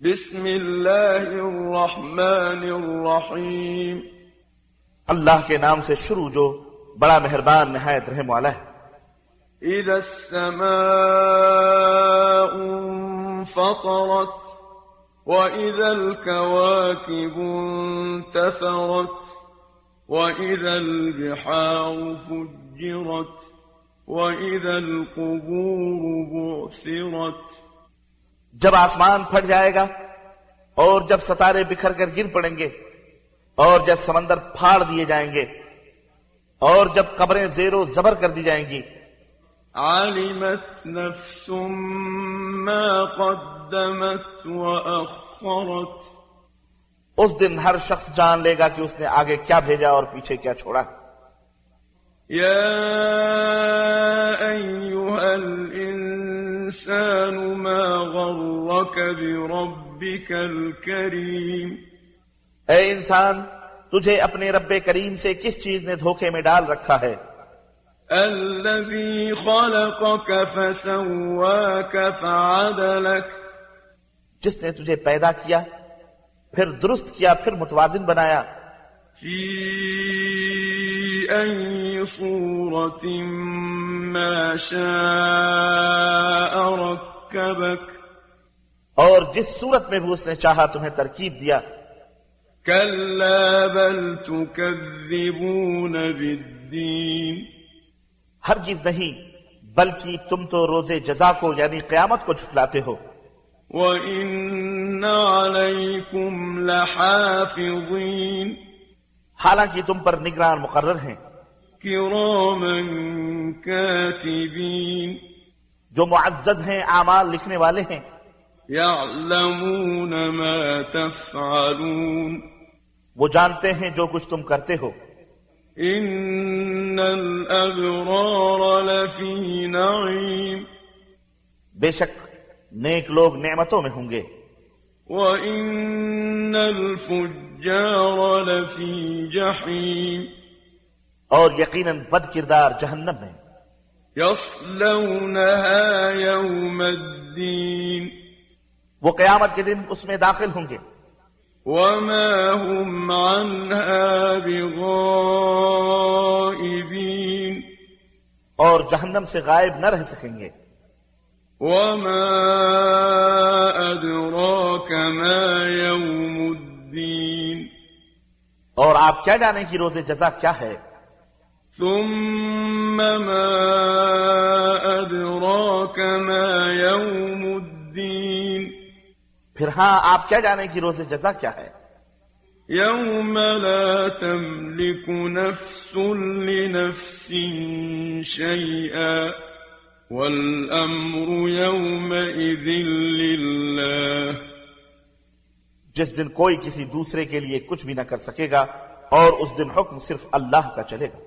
بسم اللہ الرحمن الرحیم اللہ کے نام سے شروع جو بڑا مہربان نہایت رحم والا ہے۔ اذا السماء انفطرت وَإِذَا الْكَوَاكِبُ انْتَثَرَتْ وَإِذَا الْبِحَارُ فُجِّرَتْ وَإِذَا الْقُبُورُ بُعْثِرَتْ جب آسمان پھٹ جائے گا اور جب ستارے بکھر کر گر پڑیں گے اور جب سمندر پھاڑ دیے جائیں گے اور جب قبریں زیر و زبر کر دی جائیں گی۔ عَلِمَتْ نَفْسٌ مَا قَدَّمَتْ وَأَخَّرَتْ اس دن ہر شخص جان لے گا کہ اس نے آگے کیا بھیجا اور پیچھے کیا چھوڑا۔ يَا أَيُّهَا الْإِنسَانُ مَا غَرَّكَ بِرَبِّكَ الْكَرِيمِ اے انسان تجھے اپنے رب کریم سے کس چیز نے دھوکے میں ڈال رکھا ہے؟ الذي خلقك فسواك فعدلك جس نے تجھے پیدا کیا پھر درست کیا پھر متوازن بنایا۔ في أي صورة ما شاء ركبك اور جس صورت میں بھی اس نے چاہا تمہیں ترکیب دیا۔ كلا بل تكذبون بالدين ہرگز نہیں بلکہ تم تو روز جزا کو یعنی قیامت کو جھٹلاتے ہو۔ وَإِنَّ عَلَيْكُمْ لَحَافِظِينَ حالانکہ تم پر نگران مقرر ہیں۔ كِرَامًا كَاتِبِينَ جو معزز ہیں اعمال لکھنے والے ہیں۔ يَعْلَمُونَ مَا تَفْعَلُونَ وہ جانتے ہیں جو کچھ تم کرتے ہو۔ إِنَّ الْأَبْرَارَ لَفِي نَعِيمٍ بے شک نیک لوگ نعمتوں میں ہوں گے۔ وَإِنَّ الْفُجَّارَ لَفِي جَحِيمٍ اور یقیناً بد کردار جہنم میں۔ يَصْلَوْنَهَا يَوْمَ الدِّينِ وہ قیامت کے دن اس میں داخل ہوں گے۔ وَمَا هُمْ عَنْهَا بِغَائِبِينَ اور جہنم سے غائب نہ رہ سکیں گے۔ وَمَا أَدْرَاكَ مَا يَوْمُ الدِّينِ اور آپ کیا جانیں کہ روز جزا کیا ہے؟ ثُمَّ مَا أَدْرَاكَ مَا يَوْمُ الدِّينِ پھر ہاں آپ کیا جانیں کہ روز جزا کیا ہے؟ يَوْمَ لَا تَمْلِكُ نَفْسٌ لِنَفْسٍ شَيْئًا وَالْأَمْرُ يَوْمَئِذٍ لِلَّهِ جس دن کوئی کسی دوسرے کے لیے کچھ بھی نہ کر سکے گا اور اس دن حکم صرف اللہ کا چلے گا۔